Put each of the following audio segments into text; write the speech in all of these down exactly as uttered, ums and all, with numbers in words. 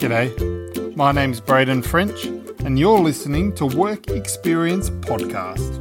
G'day, my name's Braden French, and you're listening to Work Experience Podcast.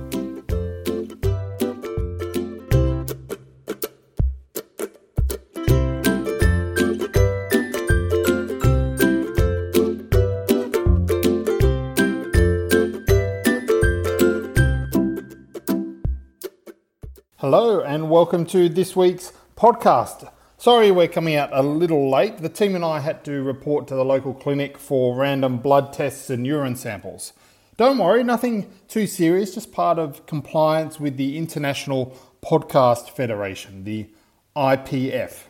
Hello, and welcome to this week's podcast. Sorry we're coming out a little late. The team and I had to report to the local clinic for random blood tests and urine samples. Don't worry, nothing too serious, just part of compliance with the International Podcast Federation, the I P F.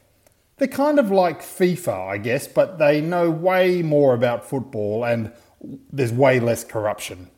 They're kind of like FIFA, I guess, but they know way more about football and there's way less corruption.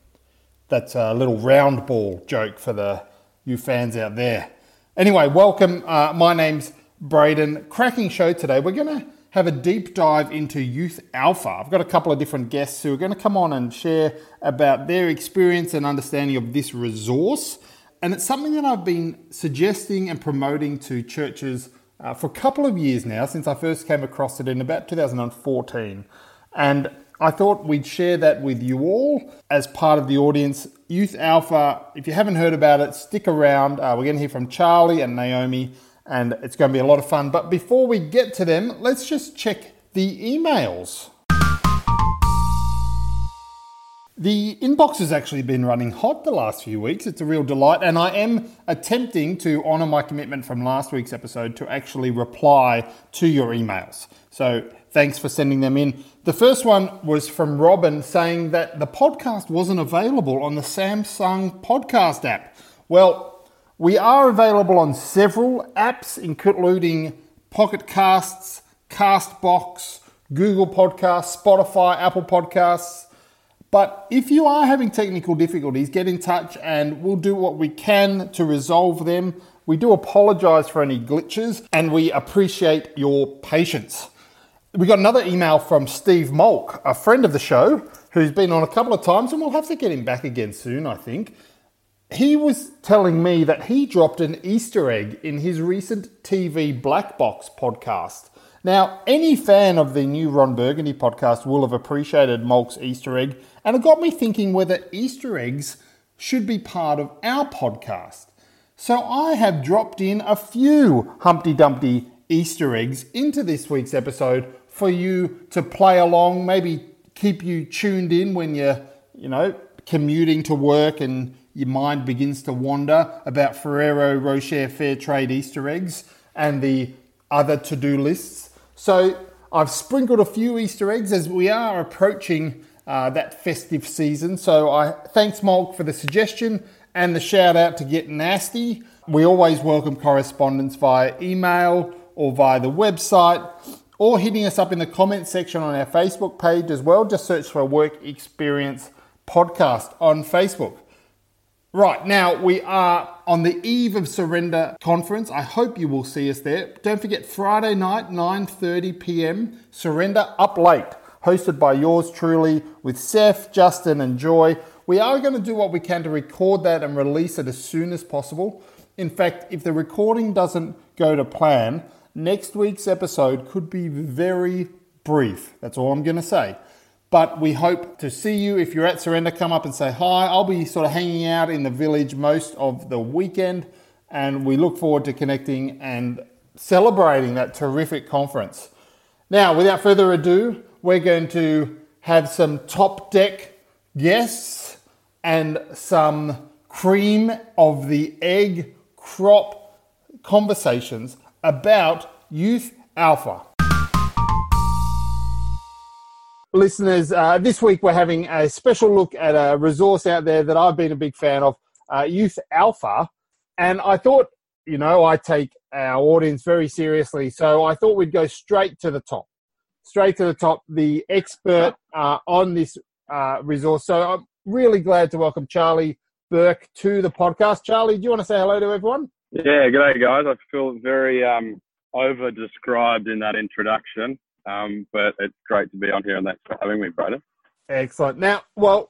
That's a little round ball joke for the you fans out there. Anyway, welcome. Uh, my name's Braden. Cracking show today. We're going to have a deep dive into Youth Alpha. I've got a couple of different guests who are going to come on and share about their experience and understanding of this resource. And it's something that I've been suggesting and promoting to churches uh, for a couple of years now, since I first came across it in about two thousand fourteen. And I thought we'd share that with you all as part of the audience. Youth Alpha, if you haven't heard about it, stick around. Uh, we're going to hear from Charlie and Naomi, and it's going to be a lot of fun. But before we get to them, let's just check the emails. The inbox has actually been running hot the last few weeks. It's a real delight, and I am attempting to honour my commitment from last week's episode to actually reply to your emails. So thanks for sending them in. The first one was from Robin saying that the podcast wasn't available on the Samsung podcast app. Well, we are available on several apps, including Pocket Casts, Castbox, Google Podcasts, Spotify, Apple Podcasts. But if you are having technical difficulties, get in touch and we'll do what we can to resolve them. We do apologise for any glitches and we appreciate your patience. We got another email from Steve Malk, a friend of the show, who's been on a couple of times and we'll have to get him back again soon, I think. He was telling me that he dropped an Easter egg in his recent T V Black Box podcast. Now, any fan of the new Ron Burgundy podcast will have appreciated Malk's Easter egg, and it got me thinking whether Easter eggs should be part of our podcast. So I have dropped in a few Humpty Dumpty Easter eggs into this week's episode for you to play along, maybe keep you tuned in when you're, you know, commuting to work and your mind begins to wander about Ferrero Rocher Fair Trade Easter eggs and the other to-do lists. So I've sprinkled a few Easter eggs as we are approaching uh, that festive season. So I thanks Malk for the suggestion and the shout out to Get Nasty. We always welcome correspondence via email or via the website or hitting us up in the comments section on our Facebook page as well. Just search for Work Experience Podcast on Facebook. Right, now we are on the Eve of Surrender Conference. I hope you will see us there. Don't forget, Friday night, nine thirty p.m, Surrender Up Late, hosted by yours truly with Seth, Justin and Joy. We are going to do what we can to record that and release it as soon as possible. In fact, if the recording doesn't go to plan, next week's episode could be very brief. That's all I'm going to say. But we hope to see you. If you're at Surrender, come up and say hi. I'll be sort of hanging out in the village most of the weekend, and we look forward to connecting and celebrating that terrific conference. Now, without further ado, we're going to have some top deck guests and some cream of the egg crop conversations about Youth Alpha. Listeners, uh, this week we're having a special look at a resource out there that I've been a big fan of, uh, Youth Alpha. And I thought, you know, I take our audience very seriously. So I thought we'd go straight to the top, straight to the top, the expert uh, on this uh, resource. So I'm really glad to welcome Charlie Burke to the podcast. Charlie, do you want to say hello to everyone? Yeah, g'day, guys. I feel very um, over-described in that introduction. Um, but it's great to be on here and thanks for having me, Braden. Excellent. Now, well,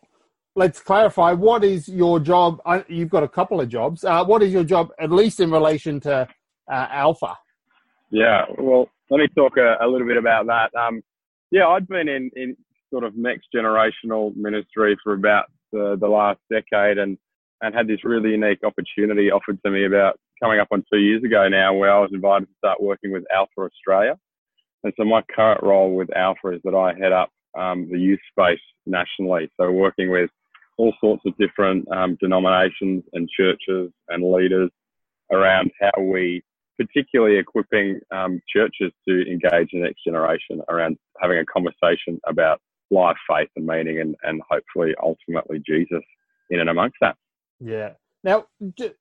let's clarify. What is your job? I, you've got a couple of jobs. Uh, what is your job, at least in relation to uh, Alpha? Yeah, well, let me talk a, a little bit about that. Um, Yeah, I'd been in, in sort of next generational ministry for about the, the last decade, and, and had this really unique opportunity offered to me about coming up on two years ago now, where I was invited to start working with Alpha Australia. And so my current role with Alpha is that I head up um, the youth space nationally. So working with all sorts of different um, denominations and churches and leaders around how we, particularly equipping um, churches to engage the next generation around having a conversation about life, faith and meaning, and, and hopefully ultimately Jesus in and amongst that. Yeah. Now,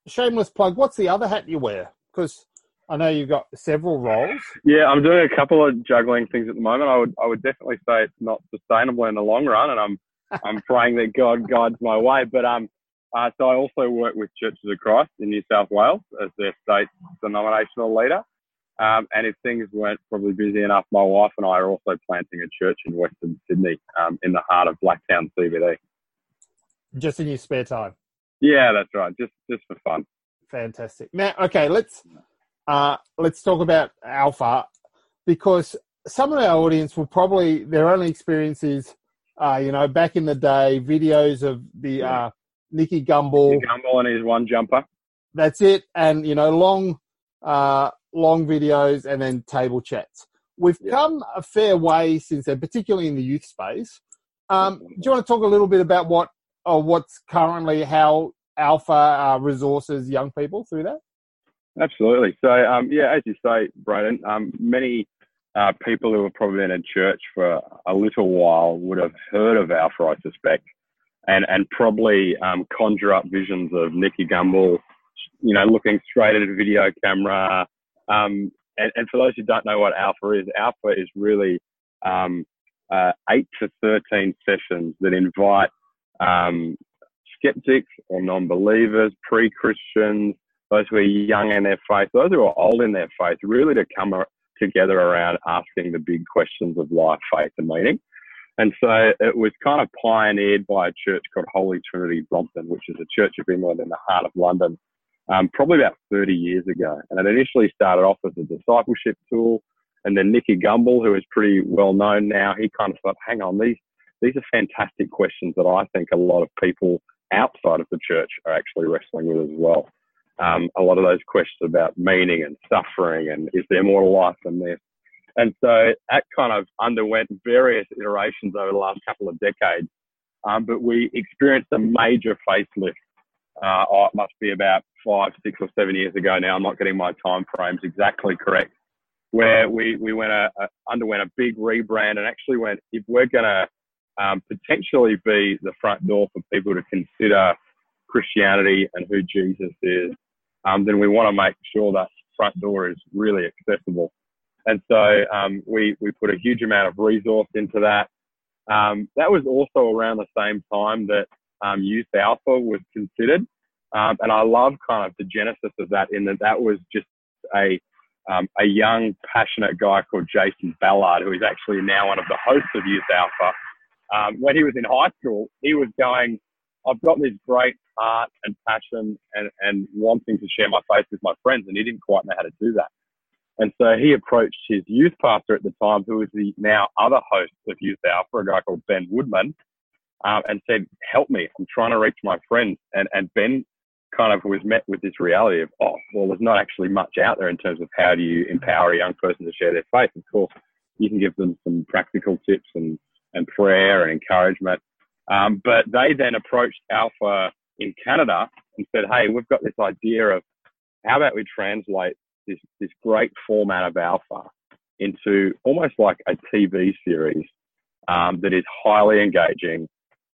shameless plug, what's the other hat you wear? Because I know you've got several roles. Yeah, I'm doing a couple of juggling things at the moment. I would I would definitely say it's not sustainable in the long run, and I'm I'm praying that God guides my way. But um, uh, so I also work with Churches of Christ in New South Wales as their state denominational leader. Um, and if things weren't probably busy enough, my wife and I are also planting a church in Western Sydney, um, in the heart of Blacktown C B D. Just in your spare time. Yeah, that's right. Just just for fun. Fantastic. Now, okay, let's uh, let's talk about Alpha, because some of our audience will probably, their only experience is, uh, you know, back in the day, videos of the uh, Nicky Gumbel. Nicky Gumbel and his one jumper. That's it. And, you know, long, uh, long videos and then table chats. We've yeah. come a fair way since then, particularly in the youth space. Um, do you want to talk a little bit about what, or what's currently how Alpha uh, resources young people through that? Absolutely. So, um, yeah, as you say, Braden, um, many uh, people who have probably been in church for a little while would have heard of Alpha, I suspect, and, and probably um, conjure up visions of Nicky Gumbel, you know, looking straight at a video camera. Um, and, and for those who don't know what Alpha is, Alpha is really um, uh, eight to thirteen sessions that invite Um, skeptics or non-believers, pre-Christians, those who are young in their faith, those who are old in their faith, really to come together around asking the big questions of life, faith and meaning. And so it was kind of pioneered by a church called Holy Trinity Brompton, which is a church of England in the heart of London, um, probably about thirty years ago. And it initially started off as a discipleship tool. And then Nicky Gumbel, who is pretty well known now, he kind of thought, hang on, these These are fantastic questions that I think a lot of people outside of the church are actually wrestling with as well. Um, a lot of those questions about meaning and suffering and is there more to life than this? And so that kind of underwent various iterations over the last couple of decades. Um, but we experienced a major facelift. Uh, oh, it must be about five, six or seven years ago now. I'm not getting my time frames exactly correct. Where we, we went a, a, underwent a big rebrand and actually went, if we're going to Um, potentially be the front door for people to consider Christianity and who Jesus is, um, then we want to make sure that front door is really accessible. And so um, we, we put a huge amount of resource into that. Um, that was also around the same time that um, Youth Alpha was considered. Um, and I love kind of the genesis of that, in that that was just a, um, a young, passionate guy called Jason Ballard, who is actually now one of the hosts of Youth Alpha. Um, when he was in high school, he was going, I've got this great heart and passion and, and wanting to share my faith with my friends, and he didn't quite know how to do that. And so he approached his youth pastor at the time, who was the now other host of Youth Alpha, a guy called Ben Woodman, um, and said, help me, I'm trying to reach my friends. And, and Ben kind of was met with this reality of, oh, well, there's not actually much out there in terms of how do you empower a young person to share their faith. Of course, you can give them some practical tips and and prayer and encouragement. Um, but they then approached Alpha in Canada and said, hey, we've got this idea of how about we translate this, this great format of Alpha into almost like a T V series um, that is highly engaging,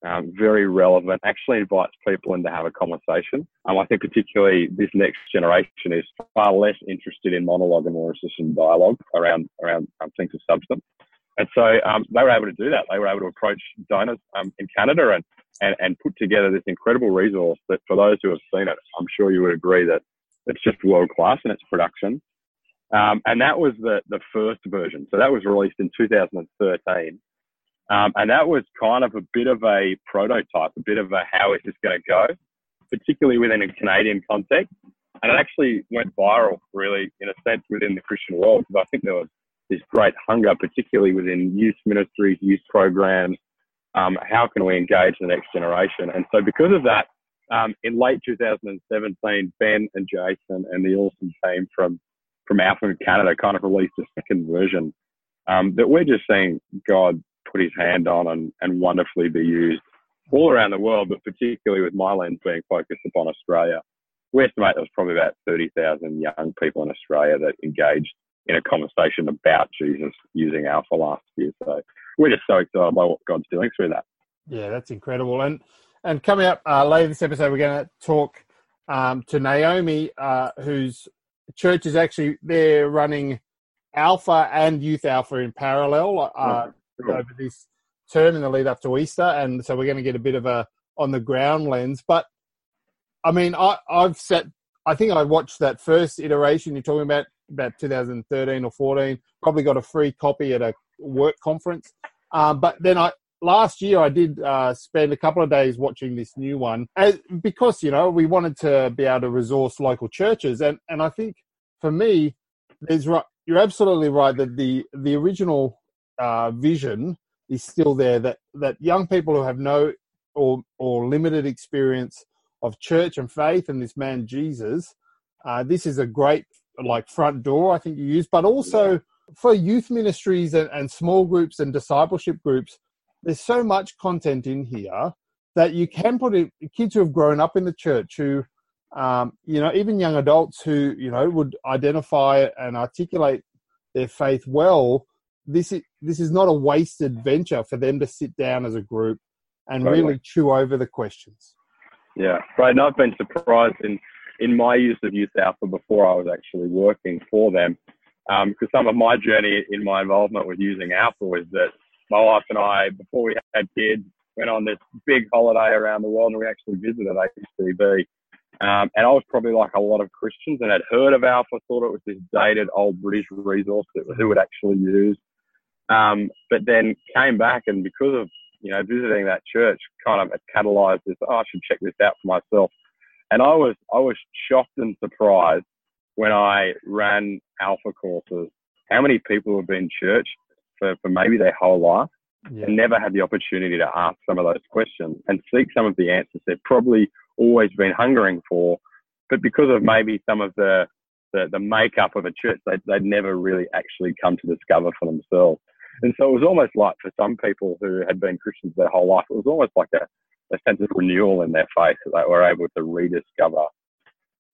um, very relevant, actually invites people in to have a conversation. Um, I think particularly this next generation is far less interested in monologue and more interested in dialogue around, around um, things of substance. And so um, they were able to do that. They were able to approach donors um, in Canada and, and, and put together this incredible resource that, for those who have seen it, I'm sure you would agree that it's just world-class in its production. Um, and that was the, the first version. So that was released in two thousand thirteen. Um, and that was kind of a bit of a prototype, a bit of a how is this going to go, particularly within a Canadian context. And it actually went viral, really, in a sense, within the Christian world, because I think there was this great hunger, particularly within youth ministries, youth programs. Um, how can we engage the next generation? And so because of that, um, in late two thousand seventeen, Ben and Jason and the awesome team from, from Alpha Canada kind of released a second version um, that we're just seeing God put his hand on and, and wonderfully be used all around the world, but particularly with my lens being focused upon Australia. We estimate there was probably about thirty thousand young people in Australia that engaged in a conversation about Jesus using Alpha last year. So we're just so excited by what God's doing through that. Yeah, that's incredible. And and coming up uh, later this episode, we're going to talk um, to Naomi, uh, whose church is actually, they're running Alpha and Youth Alpha in parallel uh, oh, sure. over this term in the lead up to Easter. And so we're going to get a bit of a on-the-ground lens. But, I mean, I, I've sat, I think I watched that first iteration you're talking about, about two thousand thirteen or fourteen, probably got a free copy at a work conference. Um, but then I last year I did uh, spend a couple of days watching this new one as, because, you know, we wanted to be able to resource local churches. And, and I think for me, there's right, you're absolutely right that the, the original uh, vision is still there, that, that young people who have no or or limited experience of church and faith and this man Jesus, uh, this is a great like front door, I think you use, but also for youth ministries and, and small groups and discipleship groups, there's so much content in here that you can put in kids who have grown up in the church who, um, you know, even young adults who, you know, would identify and articulate their faith well. This is, this is not a wasted venture for them to sit down as a group and totally. really chew over the questions. Yeah, right. And I've been surprised in, in my use of Youth Alpha before I was actually working for them. Because um, some of my journey in my involvement with using Alpha was that my wife and I, before we had kids, went on this big holiday around the world and we actually visited H C B. Um, and I was probably like a lot of Christians and had heard of Alpha, thought it was this dated old British resource that who would actually use. Um, but then came back and because of, you know, visiting that church kind of catalyzed this, oh, I should check this out for myself. And I was I was shocked and surprised when I ran Alpha courses, how many people have been in church for, for maybe their whole life yeah. and never had the opportunity to ask some of those questions and seek some of the answers they've probably always been hungering for, but because of maybe some of the, the, the makeup of a church, they, they'd never really actually come to discover for themselves. And so it was almost like for some people who had been Christians their whole life, it was almost like a a sense of renewal in their faith that they were able to rediscover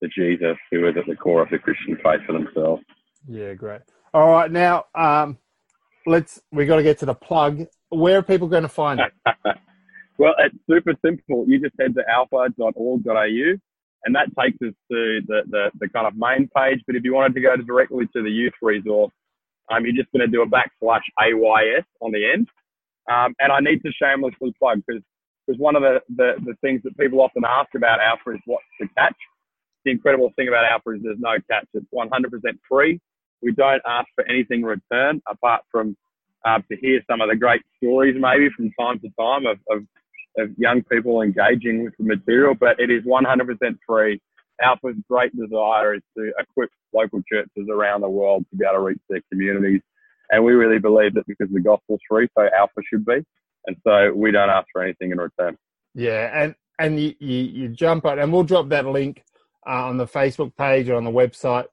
the Jesus who is at the core of the Christian faith for themselves. Yeah, great. All right, now um, let's we got to get to the plug. Where are people going to find it? Well, it's super simple. You just head to alpha dot org dot a u, and that takes us to the, the the kind of main page. But if you wanted to go directly to the youth resource, um, you're just going to do a backslash A Y S on the end. Um, and I need to shamelessly plug because. Because one of the, the, the things that people often ask about Alpha is what's the catch. The incredible thing about Alpha is there's no catch. It's one hundred percent free. We don't ask for anything in return apart from uh, to hear some of the great stories maybe from time to time of, of, of young people engaging with the material. But it is one hundred percent free. Alpha's great desire is to equip local churches around the world to be able to reach their communities. And we really believe that because the gospel's free, so Alpha should be. And so we don't ask for anything in return. Yeah, and, and you, you, you jump on, and we'll drop that link uh, on the Facebook page or on the website.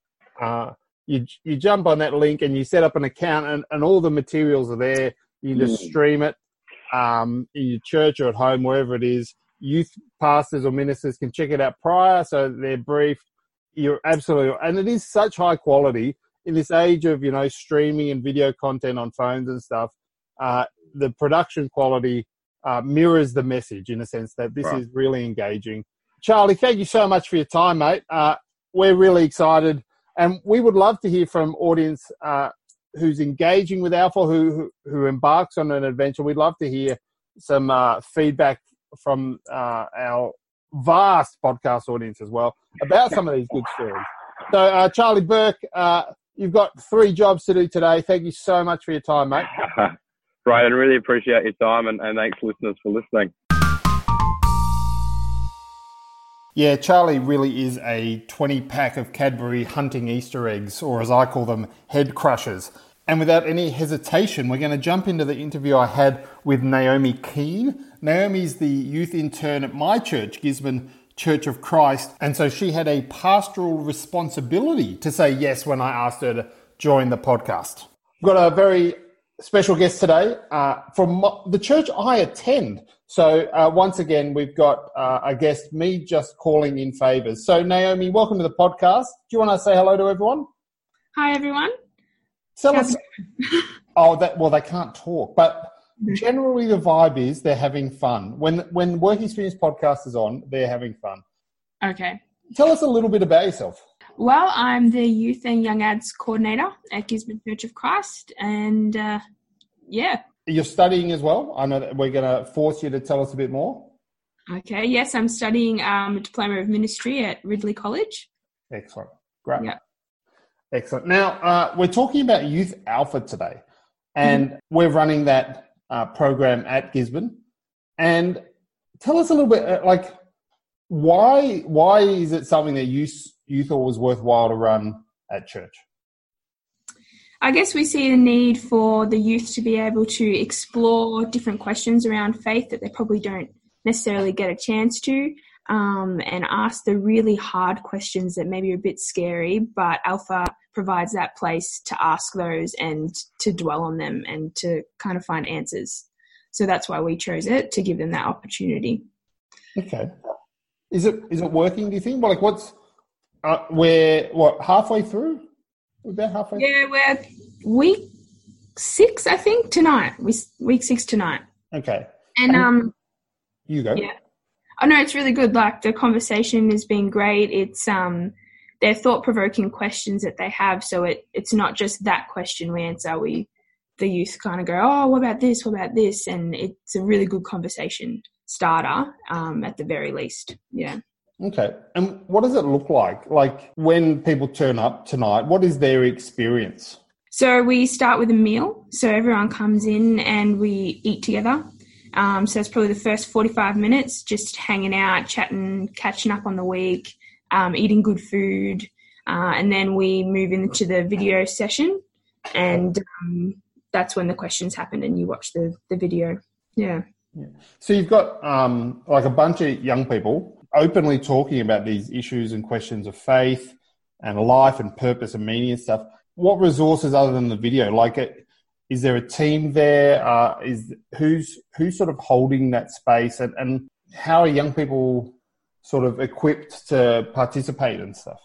Uh, you you jump on that link and you set up an account and, and all the materials are there. You just mm. stream it um, in your church or at home, wherever it is. Youth pastors or ministers can check it out prior, so they're briefed. You're absolutely, and it is such high quality in this age of, you know, streaming and video content on phones and stuff. Uh, the production quality uh, mirrors the message in a sense that this right. is really engaging. Charlie, thank you so much for your time, mate. Uh, we're really excited and we would love to hear from audience uh, who's engaging with Alpha, who, who who embarks on an adventure. We'd love to hear some uh, feedback from uh, our vast podcast audience as well about some of these good stories. So, uh, Charlie Burke, uh, you've got three jobs to do today. Thank you so much for your time, mate. Right, and really appreciate your time, and, and thanks, listeners, for listening. Yeah, Charlie really is a twenty-pack of Cadbury hunting Easter eggs, or as I call them, head crushers. And without any hesitation, we're going to jump into the interview I had with Naomi Keane. Naomi's the youth intern at my church, Gisborne Church of Christ, and so she had a pastoral responsibility to say yes when I asked her to join the podcast. We've got a very special guest today uh, from the church I attend. So uh, once again, we've got uh, a guest, me just calling in favours. So Naomi, welcome to the podcast. Do you want to say hello to everyone? Hi, everyone. So us, oh, that, well, they can't talk, but generally the vibe is they're having fun. When when Work Experience Podcast is on, they're having fun. Okay. Tell us a little bit about yourself. Well, I'm the Youth and Young Ads Coordinator at Gisborne Church of Christ, and uh, yeah. You're studying as well? I know that we're going to force you to tell us a bit more. Okay, yes, I'm studying um, a Diploma of Ministry at Ridley College. Excellent. Great. Yeah. Excellent. Now, uh, we're talking about Youth Alpha today, and mm-hmm. we're running that uh, program at Gisborne. And tell us a little bit, uh, like, why why is it something that you, you thought was worthwhile to run at church? I guess we see the need for the youth to be able to explore different questions around faith that they probably don't necessarily get a chance to. Um, and ask the really hard questions that maybe are a bit scary, but Alpha provides that place to ask those and to dwell on them and to kind of find answers. So that's why we chose it, to give them that opportunity. Okay. Is it is it working, do you think? Well, like what's, uh, we're, what, halfway through? We're about halfway through? Yeah, we're week six, I think, tonight. We, week six tonight. Okay. And, and um, you go. Yeah. Oh, no, it's really good. Like, the conversation has been great. It's um, they're thought-provoking questions that they have, so it it's not just that question we answer. We, the youth kind of go, oh, what about this, what about this? And it's a really good conversation starter um, at the very least, yeah. Okay. And what does it look like? Like, when people turn up tonight, what is their experience? So we start with a meal. So everyone comes in and we eat together. Um, so it's probably the first forty-five minutes, just hanging out, chatting, catching up on the week, um, eating good food. Uh, and then we move into the video session, and um, that's when the questions happen and you watch the, the video. Yeah. yeah. So you've got um, like a bunch of young people openly talking about these issues and questions of faith and life and purpose and meaning and stuff. What resources other than the video? Like it, Is there a team there? Uh, is who's who's sort of holding that space, and, and how are young people sort of equipped to participate and stuff?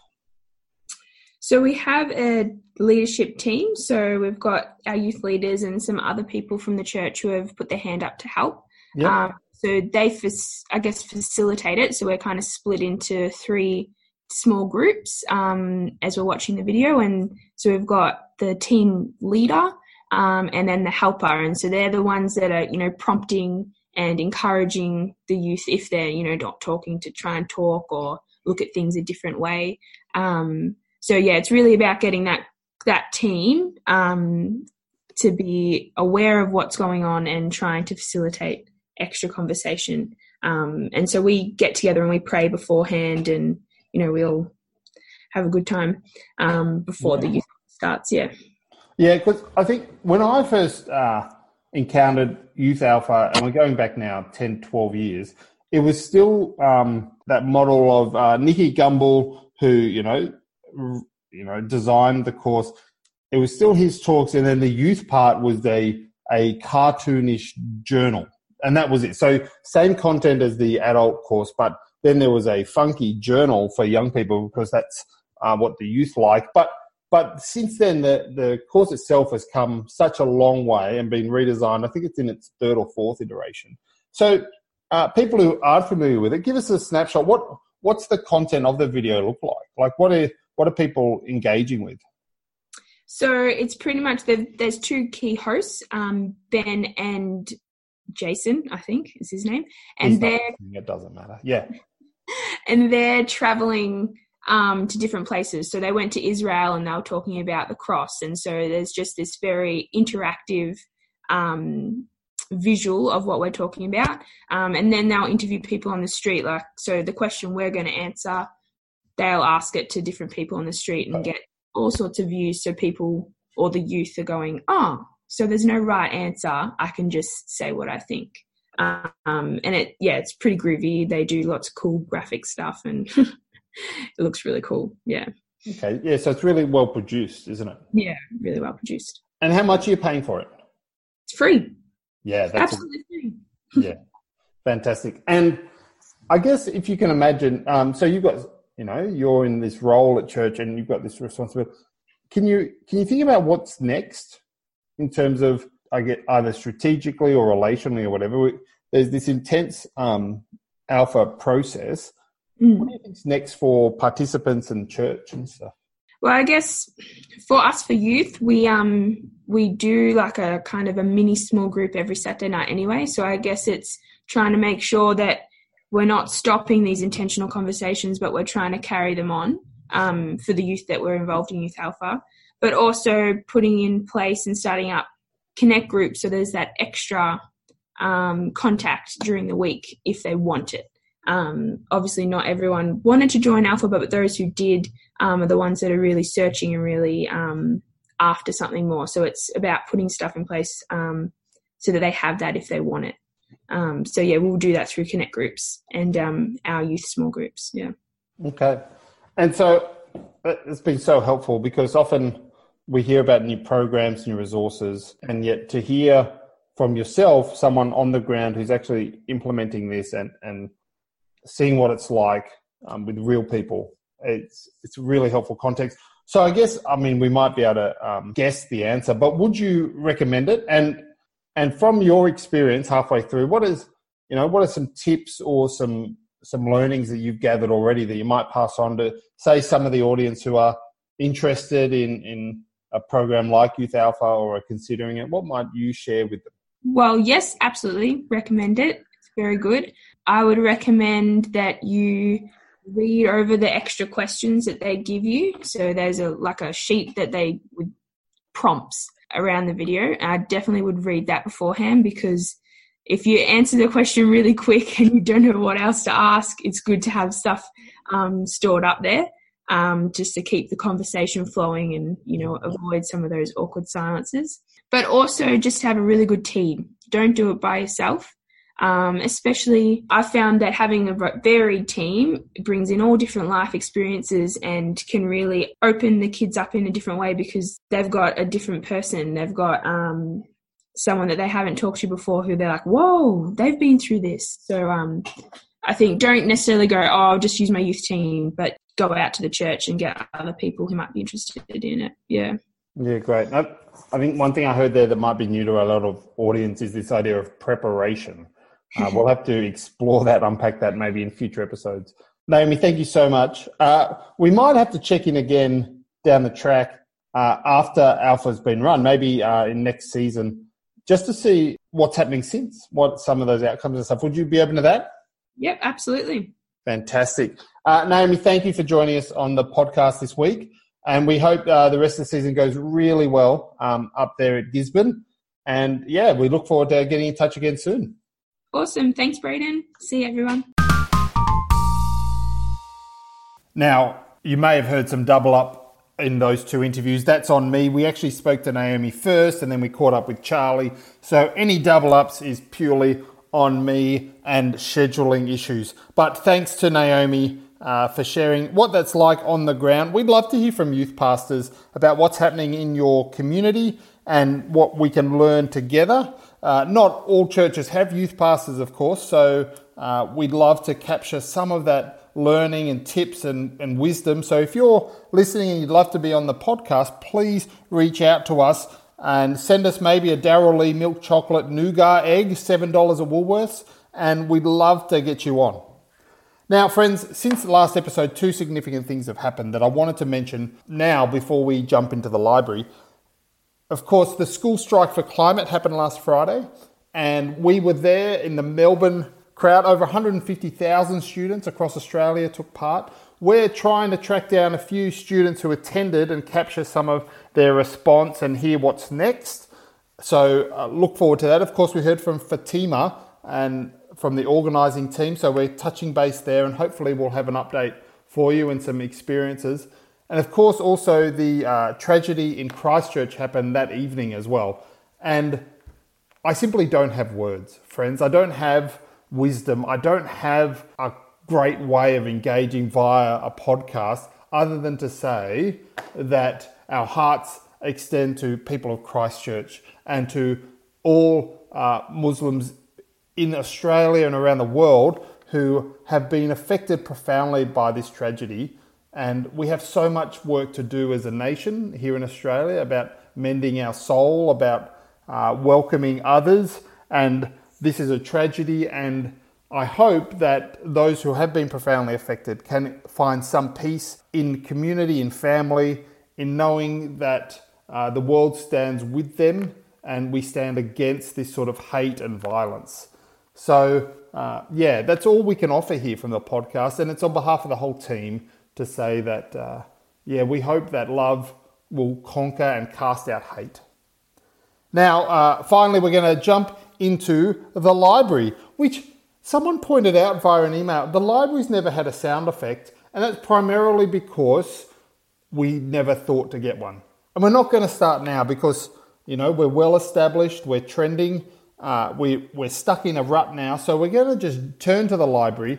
So we have a leadership team. So we've got our youth leaders and some other people from the church who have put their hand up to help. Yeah. Um, so they, f- I guess, facilitate it. So we're kind of split into three small groups um, as we're watching the video, and so we've got the team leader. Um, and then the helper. And so they're the ones that are, you know, prompting and encouraging the youth if they're, you know, not talking, to try and talk or look at things a different way. Um, so, yeah, it's really about getting that that team um, to be aware of what's going on and trying to facilitate extra conversation. Um, and so we get together and we pray beforehand and, you know, we'll have a good time um, before yeah. the youth starts, yeah. Yeah, because I think when I first uh, encountered Youth Alpha, and we're going back now ten, twelve years, it was still um, that model of uh, Nicky Gumbel, who, you know, r- you know, designed the course. It was still his talks, and then the youth part was a, a cartoonish journal, and that was it. So same content as the adult course, but then there was a funky journal for young people because that's uh, what the youth like, but But since then, the, the course itself has come such a long way and been redesigned. I think it's in its third or fourth iteration. So uh, people who aren't familiar with it, give us a snapshot. What What's the content of the video look like? Like what are, what are people engaging with? So it's pretty much, the, there's two key hosts, um, Ben and Jason, I think is his name. And He's they're it doesn't matter. Yeah. And they're traveling Um, to different places. So they went to Israel and they were talking about the cross. And so there's just this very interactive um, visual of what we're talking about. Um, and then they'll interview people on the street. Like, so the question we're going to answer, they'll ask it to different people on the street and get all sorts of views. So people or the youth are going, oh, so there's no right answer. I can just say what I think. Um, and it, yeah, it's pretty groovy. They do lots of cool graphic stuff and it looks really cool. Yeah. Okay. Yeah. So it's really well produced, isn't it? Yeah. Really well produced. And how much are you paying for it? It's free. Yeah. That's absolutely free. Yeah. Fantastic. And I guess if you can imagine, um, so you've got, you know, you're in this role at church and you've got this responsibility. Can you, can you think about what's next in terms of, I get either strategically or relationally or whatever, there's this intense um, alpha process. Mm. What do you think's next for participants and church and stuff? Well, I guess for us, for youth, we um we do like a kind of a mini small group every Saturday night anyway. So I guess it's trying to make sure that we're not stopping these intentional conversations, but we're trying to carry them on um, for the youth that were involved in Youth Alpha, but also putting in place and starting up connect groups, so there's that extra um, contact during the week if they want it. Um, obviously, not everyone wanted to join Alpha, but those who did um, are the ones that are really searching and really um, after something more. So it's about putting stuff in place um, so that they have that if they want it. Um, so, yeah, we'll do that through connect groups and um, our youth small groups, yeah. Okay. And so it's been so helpful because often we hear about new programs, new resources, and yet to hear from yourself, someone on the ground who's actually implementing this and, and seeing what it's like um, with real people, it's it's really helpful context. So I guess, I mean, we might be able to um, guess the answer, but would you recommend it? And and from your experience halfway through, what is, you know, what are some tips or some some learnings that you've gathered already that you might pass on to, say, some of the audience who are interested in, in a program like Youth Alpha or are considering it? What might you share with them? Well, yes, absolutely. Recommend it. It's very good. I would recommend that you read over the extra questions that they give you. So there's a like a sheet that they would prompts around the video. I definitely would read that beforehand, because if you answer the question really quick and you don't know what else to ask, it's good to have stuff um, stored up there. Um, just to keep the conversation flowing and, you know, avoid some of those awkward silences. But also just have a really good team. Don't do it by yourself. Um, especially I found that having a varied team brings in all different life experiences and can really open the kids up in a different way, because they've got a different person. They've got um, someone that they haven't talked to before who they're like, whoa, they've been through this. So um, I think don't necessarily go, oh, I'll just use my youth team, but go out to the church and get other people who might be interested in it. Yeah. Yeah, great. I, I think one thing I heard there that might be new to a lot of audience is this idea of preparation. Uh, we'll have to explore that, unpack that maybe in future episodes. Naomi, thank you so much. Uh, we might have to check in again down the track uh, after Alpha's been run, maybe uh, in next season, just to see what's happening since, what some of those outcomes and stuff. Would you be open to that? Yep, absolutely. Fantastic. Uh, Naomi, thank you for joining us on the podcast this week. And we hope uh, the rest of the season goes really well um, up there at Gisborne. And, yeah, we look forward to getting in touch again soon. Awesome. Thanks, Braden. See you, everyone. Now, you may have heard some double up in those two interviews. That's on me. We actually spoke to Naomi first and then we caught up with Charlie. So any double ups is purely on me and scheduling issues. But thanks to Naomi uh, for sharing what that's like on the ground. We'd love to hear from youth pastors about what's happening in your community and what we can learn together. Uh, not all churches have youth pastors, of course, so uh, we'd love to capture some of that learning and tips and, and wisdom. So if you're listening and you'd love to be on the podcast, please reach out to us and send us maybe a Daryl Lee milk chocolate nougat egg, seven dollars at Woolworths, and we'd love to get you on. Now, friends, since the last episode, two significant things have happened that I wanted to mention now before we jump into the library. Of course, the school strike for climate happened last Friday, and we were there in the Melbourne crowd. Over one hundred fifty thousand students across Australia took part. We're trying to track down a few students who attended and capture some of their response and hear what's next. So uh, look forward to that. Of course, we heard from Fatima and from the organising team. So we're touching base there and hopefully we'll have an update for you and some experiences. And of course, also the uh, tragedy in Christchurch happened that evening as well. And I simply don't have words, friends. I don't have wisdom. I don't have a great way of engaging via a podcast other than to say that our hearts extend to people of Christchurch and to all uh, Muslims in Australia and around the world who have been affected profoundly by this tragedy. And we have so much work to do as a nation here in Australia about mending our soul, about uh, welcoming others. And this is a tragedy, and I hope that those who have been profoundly affected can find some peace in community, in family, in knowing that uh, the world stands with them and we stand against this sort of hate and violence. So uh, yeah, that's all we can offer here from the podcast, and it's on behalf of the whole team to say that, uh, yeah, we hope that love will conquer and cast out hate. Now, uh, finally, we're going to jump into the library, which someone pointed out via an email. The library's never had a sound effect, and that's primarily because we never thought to get one. And we're not going to start now because, you know, we're well established, we're trending, uh, we, we're stuck in a rut now, so we're going to just turn to the library.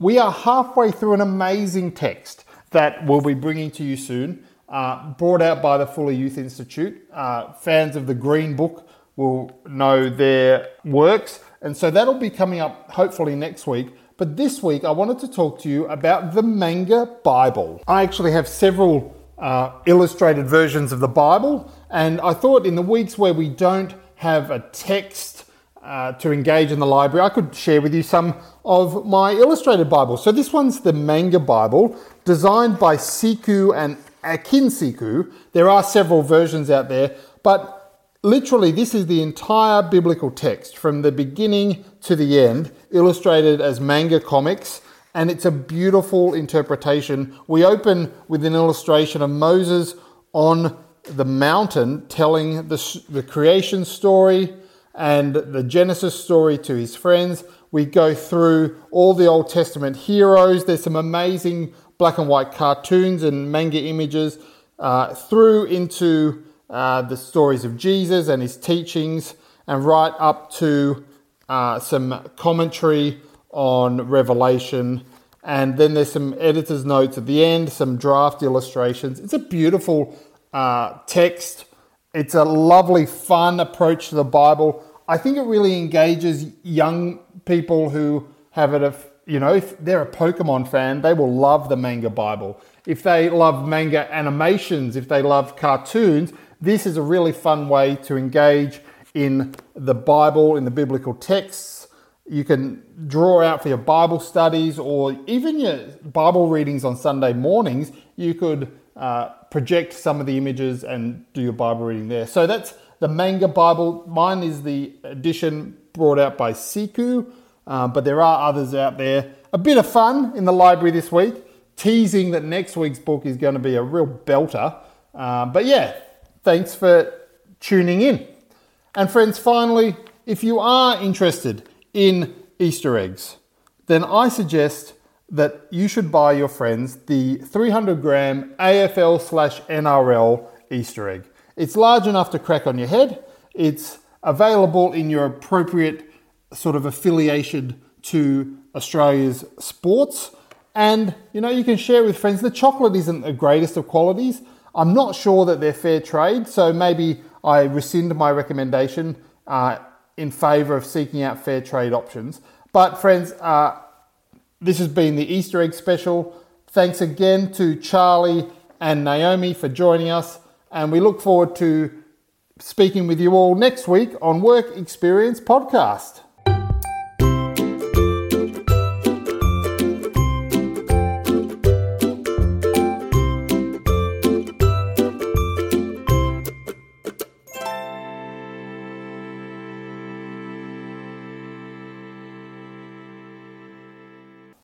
We are halfway through an amazing text that we'll be bringing to you soon, uh, brought out by the Fuller Youth Institute. Uh, fans of the Green Book will know their works, and so that'll be coming up hopefully next week. But this week, I wanted to talk to you about the Manga Bible. I actually have several uh, illustrated versions of the Bible, and I thought in the weeks where we don't have a text Uh, to engage in the library, I could share with you some of my illustrated Bibles. So this one's the Manga Bible, designed by Siku and Akin Siku. There are several versions out there, but literally this is the entire biblical text from the beginning to the end, illustrated as manga comics, and it's a beautiful interpretation. We open with an illustration of Moses on the mountain telling the, the creation story and the Genesis story to his friends. We go through all the Old Testament heroes. There's some amazing black and white cartoons and manga images uh, through into uh, the stories of Jesus and his teachings, and right up to uh, some commentary on Revelation. And then there's some editor's notes at the end, some draft illustrations. It's a beautiful uh, text. It's a lovely, fun approach to the Bible. I think it really engages young people who have it, if, you know, if they're a Pokemon fan, they will love the Manga Bible. If they love manga animations, if they love cartoons, this is a really fun way to engage in the Bible, in the biblical texts. You can draw out for your Bible studies or even your Bible readings on Sunday mornings. You could uh, project some of the images and do your Bible reading there. So that's the Manga Bible. Mine is the edition brought out by Siku, uh, but there are others out there. A bit of fun in the library this week, teasing that next week's book is going to be a real belter. Uh, but yeah, thanks for tuning in. And friends, finally, if you are interested in Easter eggs, then I suggest that you should buy your friends the three hundred gram A F L slash N R L Easter egg. It's large enough to crack on your head. It's available in your appropriate sort of affiliation to Australia's sports. And, you know, you can share with friends. The chocolate isn't the greatest of qualities. I'm not sure that they're fair trade, so maybe I rescind my recommendation uh, in favour of seeking out fair trade options. But friends, uh, this has been the Easter egg special. Thanks again to Charlie and Naomi for joining us. And we look forward to speaking with you all next week on Work Experience Podcast.